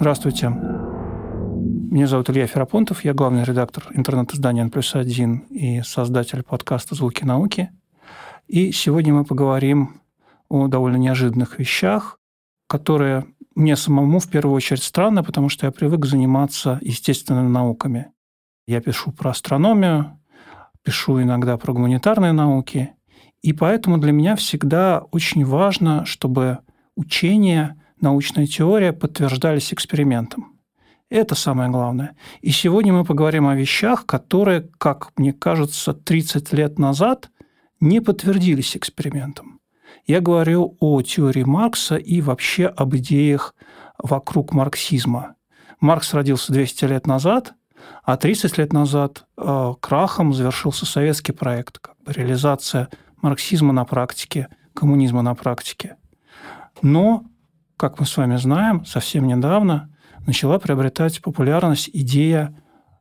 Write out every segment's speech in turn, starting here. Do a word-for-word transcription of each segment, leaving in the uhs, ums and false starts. Здравствуйте. Меня зовут Илья Ферапонтов, я главный редактор интернет-издания «Н плюс один» и создатель подкаста «Звуки науки». И сегодня мы поговорим о довольно неожиданных вещах, которые мне самому в первую очередь странны, потому что я привык заниматься естественными науками. Я пишу про астрономию, пишу иногда про гуманитарные науки, и поэтому для меня всегда очень важно, чтобы учение, научная теория подтверждались экспериментом. Это самое главное. И сегодня мы поговорим о вещах, которые, как мне кажется, тридцать лет назад не подтвердились экспериментом. Я говорю о теории Маркса и вообще об идеях вокруг марксизма. Маркс родился двести лет назад, а тридцать лет назад э, крахом завершился советский проект, как бы реализация марксизма на практике, коммунизма на практике. Но, как мы с вами знаем, совсем недавно начала приобретать популярность идея,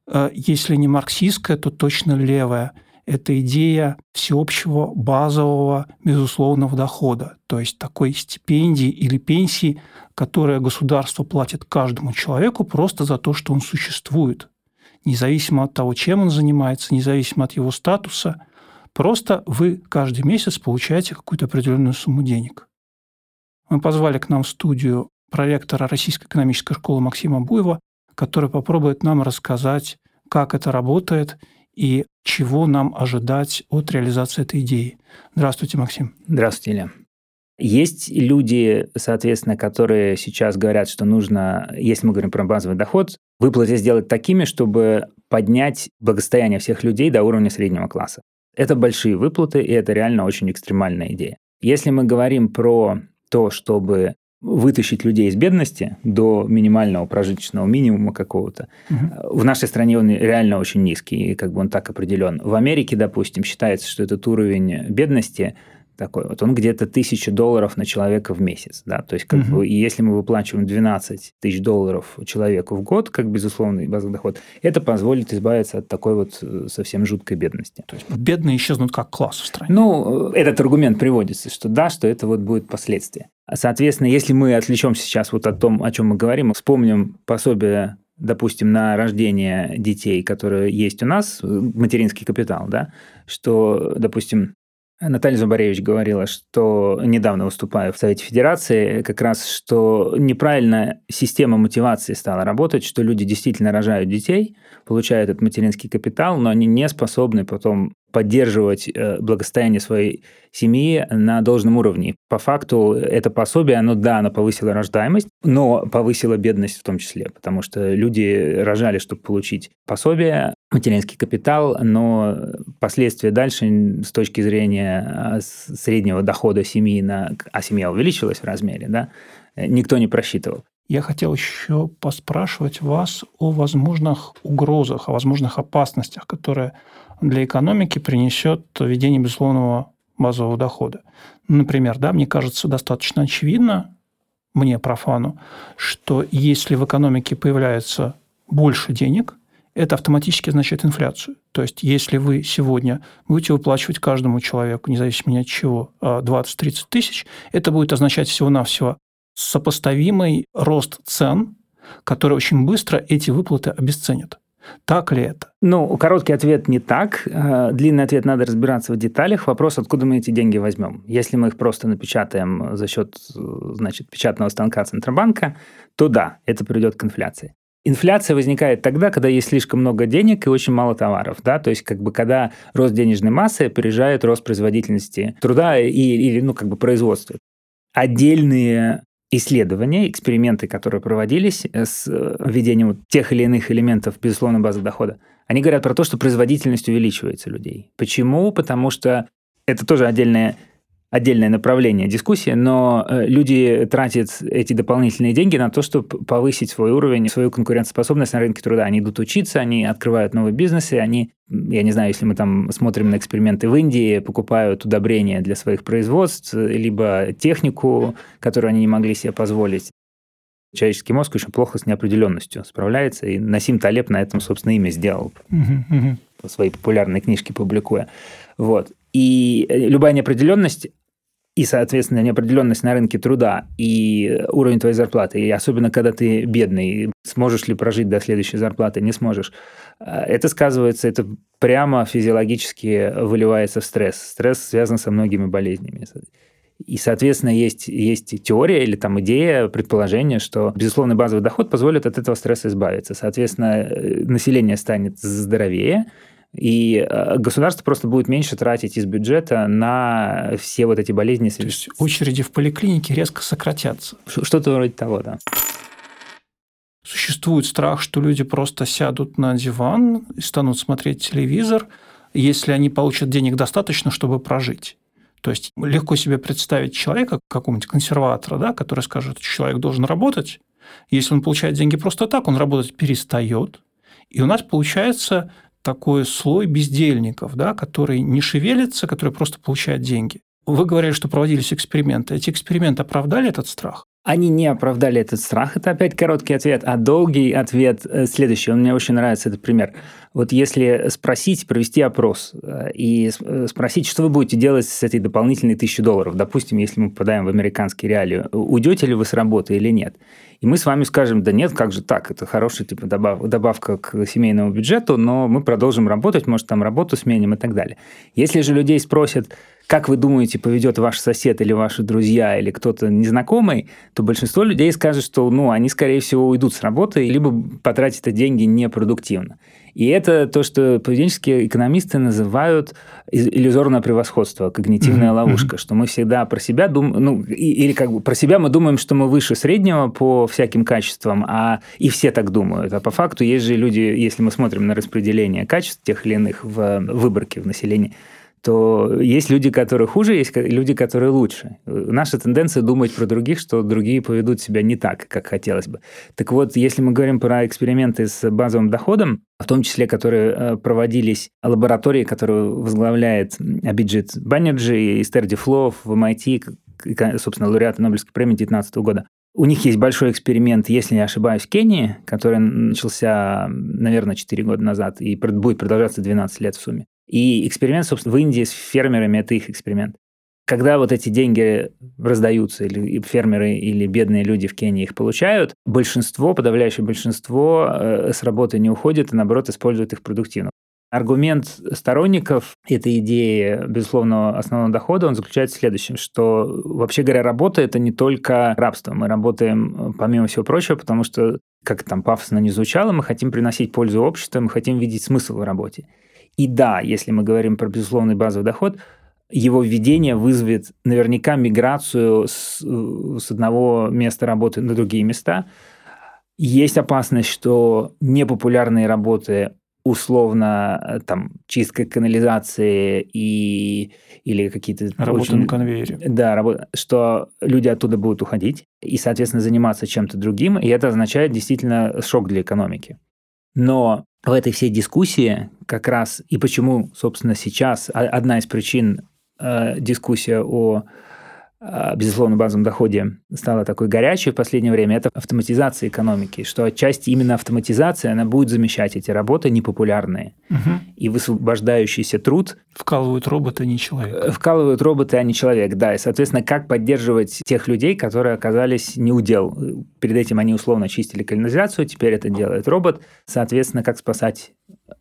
э, если не марксистская, то точно левая. Это идея всеобщего базового безусловного дохода, то есть такой стипендии или пенсии, которую государство платит каждому человеку просто за то, что он существует, независимо от того, чем он занимается, независимо от его статуса. Просто вы каждый месяц получаете какую-то определенную сумму денег. Мы позвали к нам в студию проректора Российской экономической школы Максима Буева, который попробует нам рассказать, как это работает и чего нам ожидать от реализации этой идеи. Здравствуйте, Максим. Здравствуйте, Илья. Есть люди, соответственно, которые сейчас говорят, что нужно, если мы говорим про базовый доход, выплаты сделать такими, чтобы поднять благосостояние всех людей до уровня среднего класса. Это большие выплаты, и это реально очень экстремальная идея. Если мы говорим про то, чтобы вытащить людей из бедности до минимального прожиточного минимума какого-то, угу. в нашей стране он реально очень низкий, и как бы он так определен. В Америке, допустим, считается, что этот уровень бедности такой вот, он где-то тысяча долларов на человека в месяц, да, то есть как uh-huh. бы, если мы выплачиваем двенадцать тысяч долларов человеку в год, как безусловный базовый доход, это позволит избавиться от такой вот совсем жуткой бедности. То есть бедные исчезнут как класс в стране. Ну, этот аргумент приводится, что да, что это вот будет последствия. Соответственно, если мы отвлечемся сейчас вот о том, о чем мы говорим, вспомним пособие, допустим, на рождение детей, которые есть у нас, материнский капитал, да, что, допустим, Наталья Зубаревич говорила, что, недавно выступая в Совете Федерации, как раз, что неправильно система мотивации стала работать, что люди действительно рожают детей, получают этот материнский капитал, но они не способны потом поддерживать благосостояние своей семьи на должном уровне. По факту это пособие, оно, да, оно повысило рождаемость, но повысило бедность в том числе, потому что люди рожали, чтобы получить пособие, материнский капитал, но последствия дальше с точки зрения среднего дохода семьи, на, а семья увеличилась в размере, да, никто не просчитывал. Я хотел еще поспрашивать вас о возможных угрозах, о возможных опасностях, которые для экономики принесет введение безусловного базового дохода. Например, да, мне кажется, достаточно очевидно, мне, профану, что если в экономике появляется больше денег, это автоматически означает инфляцию. То есть, если вы сегодня будете выплачивать каждому человеку, независимо ни от чего, двадцать-тридцать тысяч, это будет означать всего-навсего сопоставимый рост цен, который очень быстро эти выплаты обесценит. Так ли это? Ну, короткий ответ не так. Длинный ответ надо разбираться в деталях. Вопрос, откуда мы эти деньги возьмем. Если мы их просто напечатаем за счет, значит, печатного станка Центробанка, то да, это приведет к инфляции. Инфляция возникает тогда, когда есть слишком много денег и очень мало товаров, да, то есть как бы когда рост денежной массы опережает рост производительности труда и, или, ну, как бы производства. Отдельные исследования, эксперименты, которые проводились с введением тех или иных элементов безусловной базы дохода, они говорят про то, что производительность увеличивается людей. Почему? Потому что это тоже отдельная Отдельное направление дискуссии, но люди тратят эти дополнительные деньги на то, чтобы повысить свой уровень, свою конкурентоспособность на рынке труда. Они идут учиться, они открывают новые бизнесы, они, я не знаю, если мы там смотрим на эксперименты в Индии, покупают удобрения для своих производств, либо технику, которую они не могли себе позволить. Человеческий мозг очень плохо с неопределенностью справляется, и Насим Талеб на этом, собственно, имя сделал, mm-hmm. свои популярные книжки публикуя. Вот. И любая неопределенность и, соответственно, неопределенность на рынке труда и уровень твоей зарплаты, и особенно когда ты бедный, сможешь ли прожить до следующей зарплаты, не сможешь, это сказывается, это прямо физиологически выливается в стресс. Стресс связан со многими болезнями. И, соответственно, есть, есть теория или там идея, предположение, что безусловный базовый доход позволит от этого стресса избавиться. Соответственно, население станет здоровее, и государство просто будет меньше тратить из бюджета на все вот эти болезни. То есть очереди в поликлинике резко сократятся. Что-то вроде того, да. Существует страх, что люди просто сядут на диван и станут смотреть телевизор, если они получат денег достаточно, чтобы прожить. То есть легко себе представить человека, какого-нибудь консерватора, да, который скажет, что человек должен работать. Если он получает деньги просто так, он работать перестает. И у нас получается такой слой бездельников, да, который не шевелится, который просто получает деньги. Вы говорили, что проводились эксперименты. Эти эксперименты оправдали этот страх? Они не оправдали этот страх. Это опять короткий ответ, а долгий ответ следующий. Он мне очень нравится этот пример. Вот если спросить, провести опрос и спросить, что вы будете делать с этой дополнительной тысячей долларов, допустим, если мы попадаем в американские реалии, уйдете ли вы с работы или нет? И мы с вами скажем, да нет, как же так, это хорошая типа, добавка к семейному бюджету, но мы продолжим работать, может, там работу сменим и так далее. Если же людей спросят, как вы думаете, поведет ваш сосед или ваши друзья или кто-то незнакомый, то большинство людей скажет, что ну, они, скорее всего, уйдут с работы либо потратят эти деньги непродуктивно. И это то, что поведенческие экономисты называют иллюзорное превосходство, когнитивная mm-hmm. ловушка, что мы всегда про себя думаем, ну, или как бы про себя мы думаем, что мы выше среднего по всяким качествам, а и все так думают. А по факту есть же люди, если мы смотрим на распределение качеств тех или иных в выборке в населении, то есть люди, которые хуже, есть люди, которые лучше. Наша тенденция думать про других, что другие поведут себя не так, как хотелось бы. Так вот, если мы говорим про эксперименты с базовым доходом, в том числе, которые проводились лаборатории, которую возглавляет Абиджит Баннерджи и Эстер Дюфло в эм ай ти, собственно, лауреат Нобелевской премии две тысячи девятнадцатого года. У них есть большой эксперимент, если не ошибаюсь, в Кении, который начался, наверное, четыре года назад и будет продолжаться двенадцать лет в сумме. И эксперимент, собственно, в Индии с фермерами – это их эксперимент. Когда вот эти деньги раздаются, или фермеры, или бедные люди в Кении их получают, большинство, подавляющее большинство с работы не уходит, а наоборот используют их продуктивно. Аргумент сторонников этой идеи безусловного основного дохода, он заключается в следующем, что, вообще говоря, работа – это не только рабство. Мы работаем, помимо всего прочего, потому что, как там пафосно не звучало, мы хотим приносить пользу обществу, мы хотим видеть смысл в работе. И да, если мы говорим про безусловный базовый доход, его введение вызовет наверняка миграцию с, с одного места работы на другие места. Есть опасность, что непопулярные работы, условно, там, чистка канализации и, или какие-то... Работа очень... на конвейере. Да, работа, что люди оттуда будут уходить и, соответственно, заниматься чем-то другим, и это означает действительно шок для экономики. Но в этой всей дискуссии как раз и почему, собственно, сейчас одна из причин э, дискуссия о э, безусловно базовом доходе стала такой горячей в последнее время, это автоматизация экономики, что отчасти именно автоматизация, она будет замещать эти работы непопулярные. Угу. И высвобождающийся труд... Вкалывают роботы, а не человек. Вкалывают роботы, а не человек, да. И, соответственно, как поддерживать тех людей, которые оказались не у дел. Перед этим они условно чистили канализацию, теперь это делает робот. Соответственно, как спасать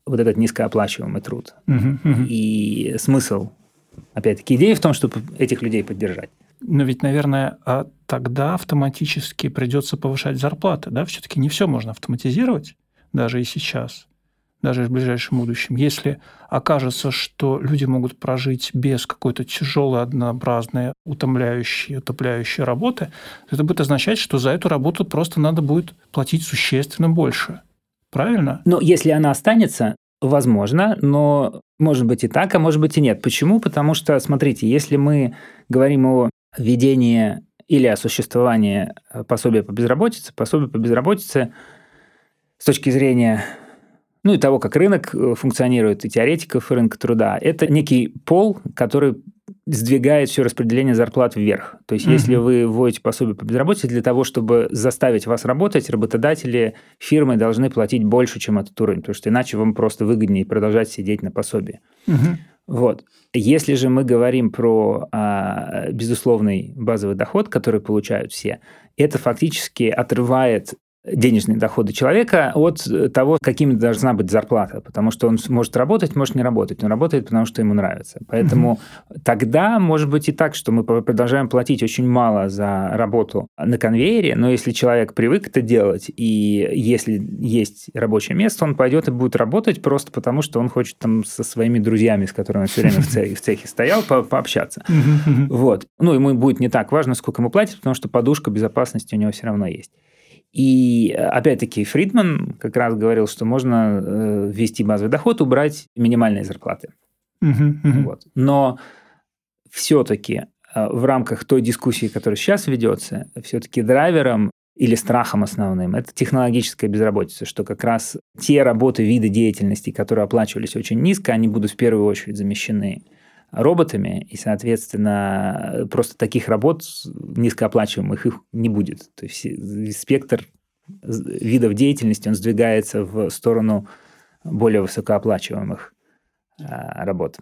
вот этот низкооплачиваемый труд. Угу, угу. И смысл, опять-таки, идея в том, чтобы этих людей поддержать. Но ведь, наверное, тогда автоматически придется повышать зарплаты, да? Все-таки не все можно автоматизировать, даже и сейчас, даже в ближайшем будущем. Если окажется, что люди могут прожить без какой-то тяжелой, однообразной, утомляющей, утопляющей работы, это будет означать, что за эту работу просто надо будет платить существенно больше. Правильно? Но если она останется, возможно, но может быть и так, а может быть и нет. Почему? Потому что, смотрите, если мы говорим о введении или о существовании пособия по безработице, пособие по безработице с точки зрения... ну и того, как рынок функционирует, и теоретиков, и рынка труда, это некий пол, который сдвигает все распределение зарплат вверх. То есть, mm-hmm. если вы вводите пособие по безработице, для того, чтобы заставить вас работать, работодатели, фирмы должны платить больше, чем этот уровень, потому что иначе вам просто выгоднее продолжать сидеть на пособии. Mm-hmm. Вот. Если же мы говорим про а, безусловный базовый доход, который получают все, это фактически отрывает денежные доходы человека от того, какими должна быть зарплата, потому что он может работать, может не работать, он работает, потому что ему нравится. Поэтому mm-hmm. тогда может быть и так, что мы продолжаем платить очень мало за работу на конвейере, но если человек привык это делать, и если есть рабочее место, он пойдет и будет работать просто потому, что он хочет там со своими друзьями, с которыми он все время в цехе, в цехе стоял, по- пообщаться. Mm-hmm. Вот. Ну, ему будет не так важно, сколько ему платят, потому что подушка безопасности у него все равно есть. И, опять-таки, Фридман как раз говорил, что можно ввести базовый доход, убрать минимальные зарплаты. Uh-huh, uh-huh. Вот. Но все-таки в рамках той дискуссии, которая сейчас ведется, все-таки драйвером или страхом основным это технологическая безработица, что как раз те работы, виды деятельности, которые оплачивались очень низко, они будут в первую очередь замещены роботами, и, соответственно, просто таких работ низкооплачиваемых их не будет. То есть спектр видов деятельности, он сдвигается в сторону более высокооплачиваемых работ.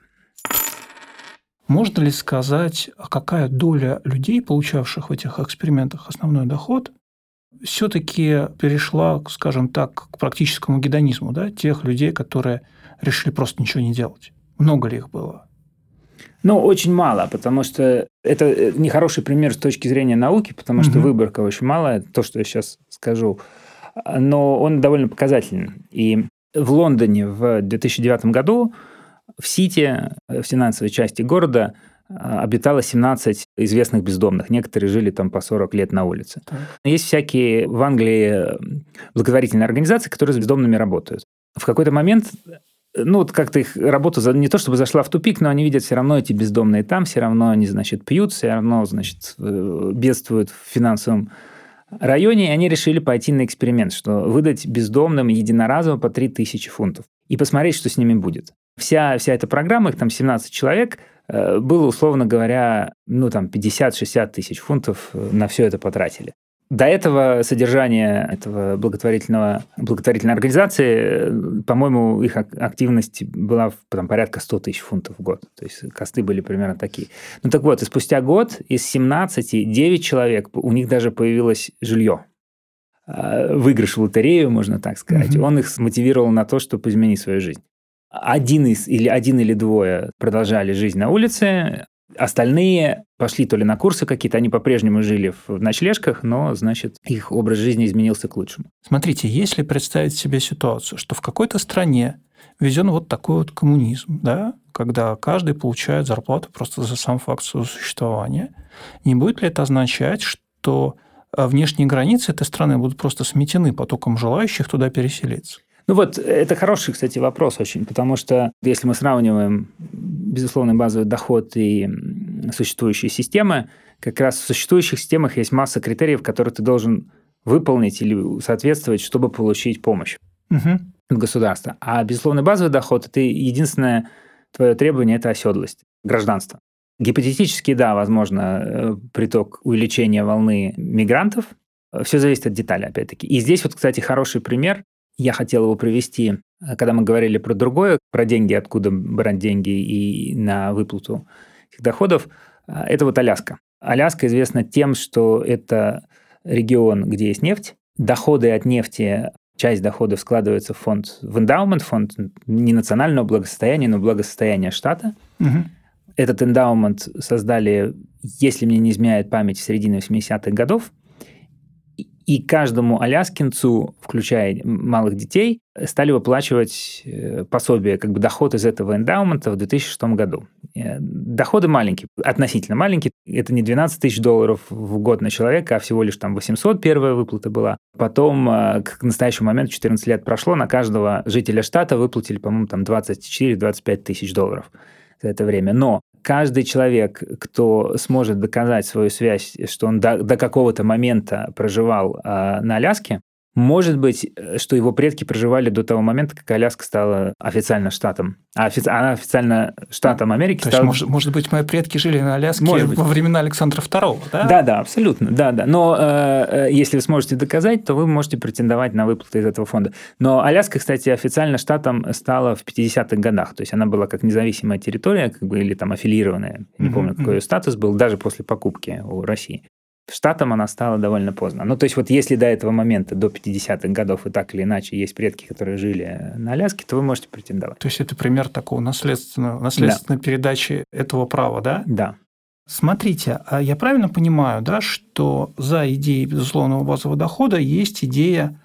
Можно ли сказать, какая доля людей, получавших в этих экспериментах основной доход, все-таки перешла, скажем так, к практическому гедонизму, да, тех людей, которые решили просто ничего не делать? Много ли их было? Ну, очень мало, потому что это нехороший пример с точки зрения науки, потому mm-hmm. что выборка очень мало, то, что я сейчас скажу, но он довольно показателен. И в Лондоне в две тысячи девятом году в Сити, в финансовой части города, обитало семнадцать известных бездомных. Некоторые жили там по сорок лет на улице. Mm-hmm. Есть всякие в Англии благотворительные организации, которые с бездомными работают. В какой-то момент... Ну, вот как-то их работа не то чтобы зашла в тупик, но они видят все равно эти бездомные там, все равно они, значит, пьют, все равно, значит, бедствуют в финансовом районе, и они решили пойти на эксперимент, что выдать бездомным единоразово по три тысячи фунтов и посмотреть, что с ними будет. Вся, вся эта программа, их там семнадцать человек, было, условно говоря, ну, там пятьдесят-шестьдесят тысяч фунтов на все это потратили. До этого содержание этого благотворительного, благотворительной организации, по-моему, их активность была там, порядка сто тысяч фунтов в год. То есть косты были примерно такие. Ну так вот, и спустя год из семнадцати девять человек, у них даже появилось жилье. Выигрыш в лотерею, можно так сказать. Mm-hmm. Он их смотивировал на то, чтобы изменить свою жизнь. Один, из, или, один или двое продолжали жизнь на улице. Остальные пошли то ли на курсы какие-то, они по-прежнему жили в ночлежках, но, значит, их образ жизни изменился к лучшему. Смотрите, если представить себе ситуацию, что в какой-то стране введен вот такой вот коммунизм, да, когда каждый получает зарплату просто за сам факт своего существования, не будет ли это означать, что внешние границы этой страны будут просто сметены потоком желающих туда переселиться? Ну вот, это хороший, кстати, вопрос очень, потому что если мы сравниваем безусловный базовый доход и существующие системы, как раз в существующих системах есть масса критериев, которые ты должен выполнить или соответствовать, чтобы получить помощь угу. от государства. А безусловный базовый доход – это единственное твое требование – это оседлость, гражданство. Гипотетически, да, возможно, приток увеличения волны мигрантов. Все зависит от деталей, опять-таки. И здесь вот, кстати, хороший пример. Я хотел его привести, когда мы говорили про другое, про деньги, откуда брать деньги и на выплату этих доходов. Это вот Аляска. Аляска известна тем, что это регион, где есть нефть. Доходы от нефти, часть доходов складывается в фонд, в эндаумент, фонд не национального благосостояния, но благосостояния штата. Угу. Этот эндаумент создали, если мне не изменяет память, в середине восьмидесятых годов. И каждому аляскинцу, включая малых детей, стали выплачивать пособие, как бы доход из этого эндаумента в две тысячи шестом году. Доходы маленькие, относительно маленькие. Это не двенадцать тысяч долларов в год на человека, а всего лишь там восемьсот первая выплата была. Потом, к настоящему моменту, четырнадцать лет прошло, на каждого жителя штата выплатили, по-моему, там двадцать четыре-двадцать пять тысяч долларов за это время. Но каждый человек, кто сможет доказать свою связь, что он до, до какого-то момента проживал э, на Аляске, Может быть, что его предки проживали до того момента, как Аляска стала официально штатом. А офици... она официально штатом Америки стала... То есть, может, может быть, мои предки жили на Аляске во времена Александра второго, да? Да, да, абсолютно, да, да. Но э, если вы сможете доказать, то вы можете претендовать на выплаты из этого фонда. Но Аляска, кстати, официально штатом стала в пятидесятых годах. То есть, она была как независимая территория, как бы, или там аффилированная, не помню, mm-hmm. какой ее статус был, даже после покупки у России. Штатом она стала довольно поздно. Ну, то есть, вот если до этого момента, до пятидесятых годов, и так или иначе есть предки, которые жили на Аляске, то вы можете претендовать. То есть, это пример такого наследственного, наследственной да. передачи этого права, да? Да. Смотрите, я правильно понимаю, да, что за идеей безусловного базового дохода есть идея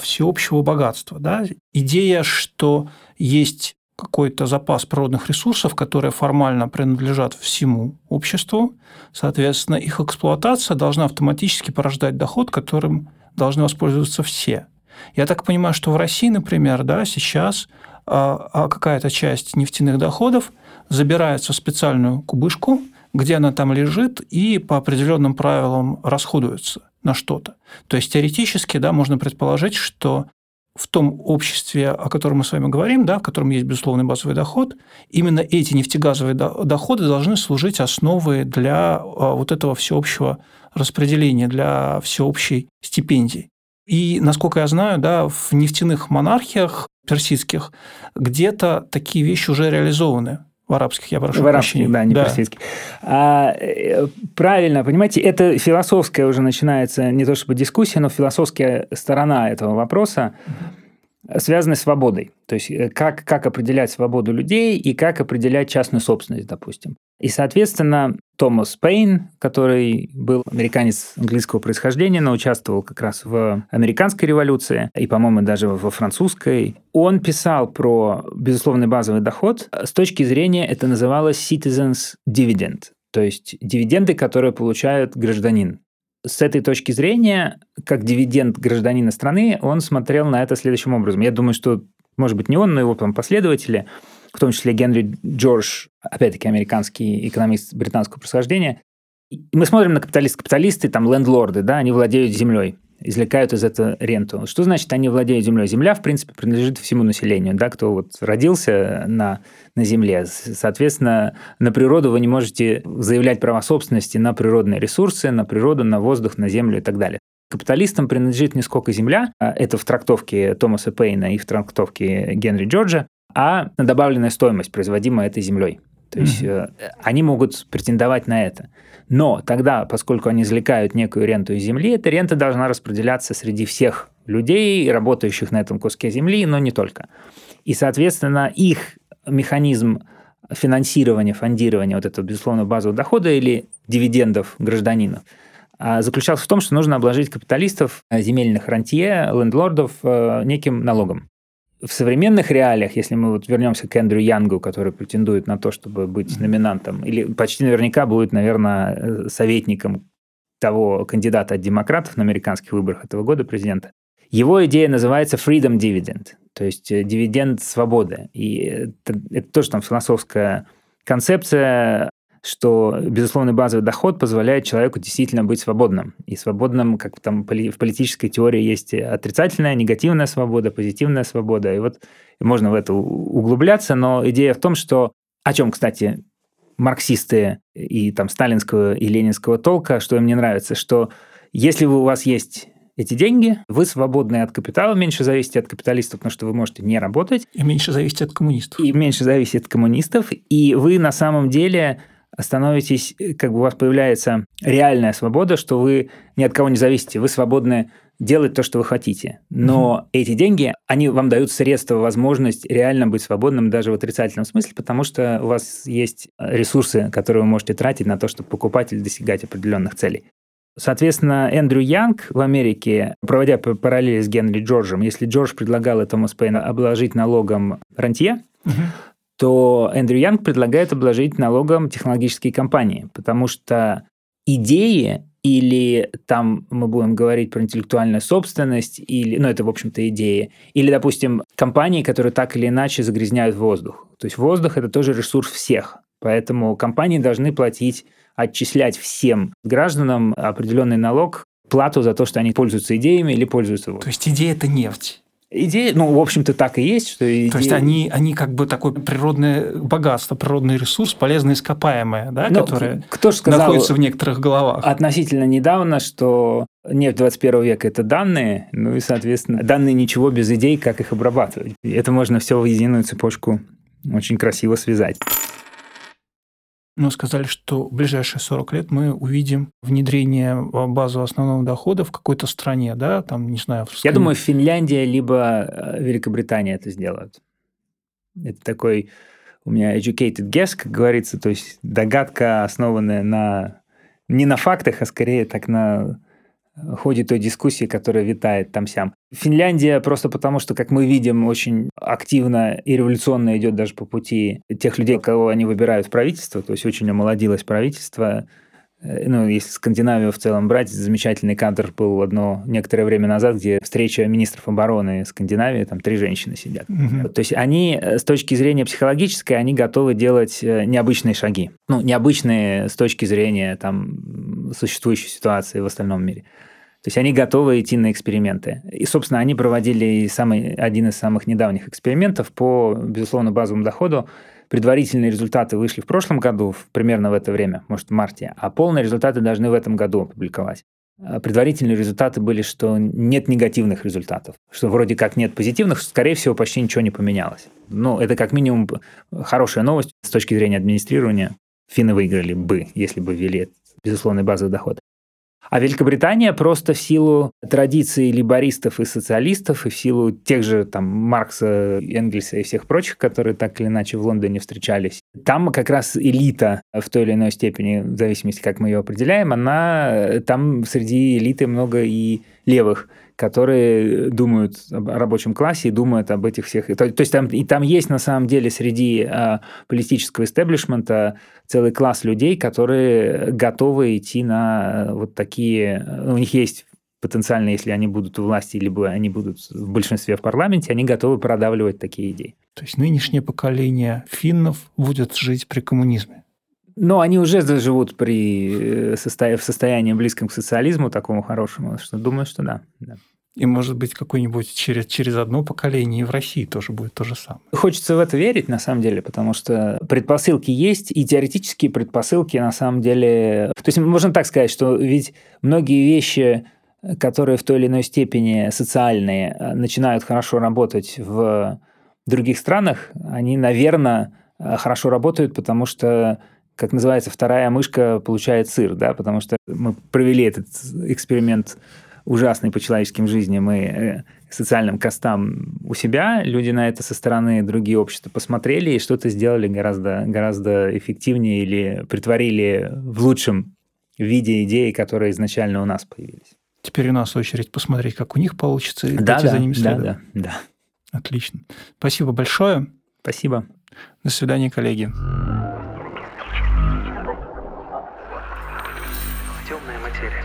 всеобщего богатства, да? Идея, что есть какой-то запас природных ресурсов, которые формально принадлежат всему обществу, соответственно, их эксплуатация должна автоматически порождать доход, которым должны воспользоваться все. Я так понимаю, что в России, например, да, сейчас какая-то часть нефтяных доходов забирается в специальную кубышку, где она там лежит и по определенным правилам расходуется на что-то. То есть, теоретически, да, можно предположить, что в том обществе, о котором мы с вами говорим, да, в котором есть безусловный базовый доход, именно эти нефтегазовые доходы должны служить основой для вот этого всеобщего распределения, для всеобщей стипендии. И, насколько я знаю, да, в нефтяных монархиях персидских где-то такие вещи уже реализованы. В арабских, я прошу прощения. В арабских, да, не да. персидских. А, правильно, понимаете, это философская уже начинается, не то чтобы дискуссия, но философская сторона этого вопроса mm-hmm. связана с свободой. То есть, как, как определять свободу людей и как определять частную собственность, допустим. И, соответственно, Томас Пейн, который был американец английского происхождения, но участвовал как раз в американской революции и, по-моему, даже во французской, он писал про безусловный базовый доход. С точки зрения, это называлось citizens dividend, то есть дивиденды, которые получают гражданин. С этой точки зрения, как дивиденд гражданина страны, он смотрел на это следующим образом. Я думаю, что, может быть, не он, но его там последователи, в том числе Генри Джордж, опять-таки американский экономист британского происхождения. И мы смотрим на капиталистов. Капиталисты, там, лендлорды, да, они владеют землей, извлекают из этого ренту. Что значит, они владеют землей? Земля, в принципе, принадлежит всему населению, да, кто вот родился на, на земле. Соответственно, на природу вы не можете заявлять права собственности на природные ресурсы, на природу, на воздух, на землю и так далее. Капиталистам принадлежит не сколько земля, это в трактовке Томаса Пейна и в трактовке Генри Джорджа, а добавленная стоимость, производимая этой землей. То есть, mm-hmm. э, они могут претендовать на это. Но тогда, поскольку они извлекают некую ренту из земли, эта рента должна распределяться среди всех людей, работающих на этом куске земли, но не только. И, соответственно, их механизм финансирования, фондирования вот этого безусловного базового дохода или дивидендов гражданинов заключался в том, что нужно обложить капиталистов, земельных рантье, лендлордов э, неким налогом. В современных реалиях, если мы вот вернемся к Эндрю Янгу, который претендует на то, чтобы быть номинантом, или почти наверняка будет, наверное, советником того кандидата от демократов на американских выборах этого года, президента, его идея называется freedom dividend, то есть дивиденд свободы. И это, это тоже там философская концепция, что безусловный базовый доход позволяет человеку действительно быть свободным. И свободным, как там в политической теории есть отрицательная, негативная свобода, позитивная свобода. И вот можно в это углубляться, но идея в том, что... О чем, кстати, марксисты и там сталинского и ленинского толка, что им не нравится, что если у вас есть... эти деньги, вы свободны от капитала, меньше зависите от капиталистов, потому что вы можете не работать. И меньше зависите от коммунистов. И меньше зависите от коммунистов. И вы на самом деле становитесь, как бы у вас появляется реальная свобода, что вы ни от кого не зависите, вы свободны делать то, что вы хотите. Но mm-hmm. эти деньги, они вам дают средства, возможность реально быть свободным даже в отрицательном смысле, потому что у вас есть ресурсы, которые вы можете тратить на то, чтобы покупать или достигать определенных целей. Соответственно, Эндрю Янг в Америке, проводя параллели с Генри Джорджем, если Джордж предлагал и Томас Пейн обложить налогом рантье, uh-huh. то Эндрю Янг предлагает обложить налогом технологические компании, потому что идеи или там мы будем говорить про интеллектуальную собственность, или, ну, это, в общем-то, идеи, или, допустим, компании, которые так или иначе загрязняют воздух. То есть воздух – это тоже ресурс всех, поэтому компании должны платить отчислять всем гражданам определенный налог плату за то, что они пользуются идеями или пользуются водой. То есть идея – это нефть? Идея, ну, в общем-то, так и есть. Что идея... То есть они, они как бы такое природное богатство, природный ресурс, полезное ископаемое, да, ну, которое кто ж сказал, находится в некоторых головах. Относительно недавно, что нефть двадцать первого века – это данные, ну и, соответственно, данные ничего без идей, как их обрабатывать. Это можно все в единую цепочку очень красиво связать. Ну, сказали, что в ближайшие сорок лет мы увидим внедрение базового основного дохода в какой-то стране, да, там, не знаю... В... Я думаю, Финляндия либо Великобритания это сделают. Это такой у меня educated guess, как говорится, то есть догадка, основанная на... не на фактах, а скорее так на ходе той дискуссии, которая витает там-сям. Финляндия просто потому, что, как мы видим, очень активно и революционно идет даже по пути тех людей, кого они выбирают в правительство, то есть очень омолодилось правительство. Ну, если Скандинавию в целом брать, замечательный кадр был одно некоторое время назад, где встреча министров обороны Скандинавии, там три женщины сидят. Угу. То есть они, с точки зрения психологической, они готовы делать необычные шаги. Ну, необычные с точки зрения там существующей ситуации в остальном мире. То есть они готовы идти на эксперименты. И, собственно, они проводили самый, один из самых недавних экспериментов по, безусловно, базовому доходу. Предварительные результаты вышли в прошлом году, примерно в это время, может, в марте, а полные результаты должны в этом году опубликовать. Предварительные результаты были, что нет негативных результатов, что вроде как нет позитивных, скорее всего, почти ничего не поменялось. Но это как минимум хорошая новость с точки зрения администрирования. Финны выиграли бы, если бы ввели безусловный базовый доход. А Великобритания просто в силу традиций лейбористов и социалистов, и в силу тех же там Маркса, Энгельса и всех прочих, которые так или иначе в Лондоне встречались, там как раз элита в той или иной степени, в зависимости, как мы ее определяем, она там среди элиты много и левых, которые думают о рабочем классе и думают об этих всех. То, то есть там, и там есть на самом деле среди э, политического истеблишмента целый класс людей, которые готовы идти на вот такие... У них есть потенциально, если они будут у власти, либо они будут в большинстве в парламенте, они готовы продавливать такие идеи. То есть нынешнее поколение финнов будет жить при коммунизме? Ну, они уже живут при состо... в состоянии близком к социализму, такому хорошему, что думаю, что да. да. И, может быть, какой-нибудь через, через одно поколение и в России тоже будет то же самое. Хочется в это верить, на самом деле, потому что предпосылки есть, и теоретические предпосылки, на самом деле... То есть можно так сказать, что ведь многие вещи, которые в той или иной степени социальные, начинают хорошо работать в других странах, они, наверное, хорошо работают, потому что... Как называется, вторая мышка получает сыр, да, потому что мы провели этот эксперимент ужасный по человеческим жизням и социальным костам у себя. Люди на это со стороны другие общества посмотрели и что-то сделали гораздо, гораздо эффективнее или притворили в лучшем виде идеи, которые изначально у нас появились. Теперь у нас очередь посмотреть, как у них получится, и да, пойти да, за ними следом. Да, да, да. Отлично. Спасибо большое. Спасибо. До свидания, коллеги. Темная материя.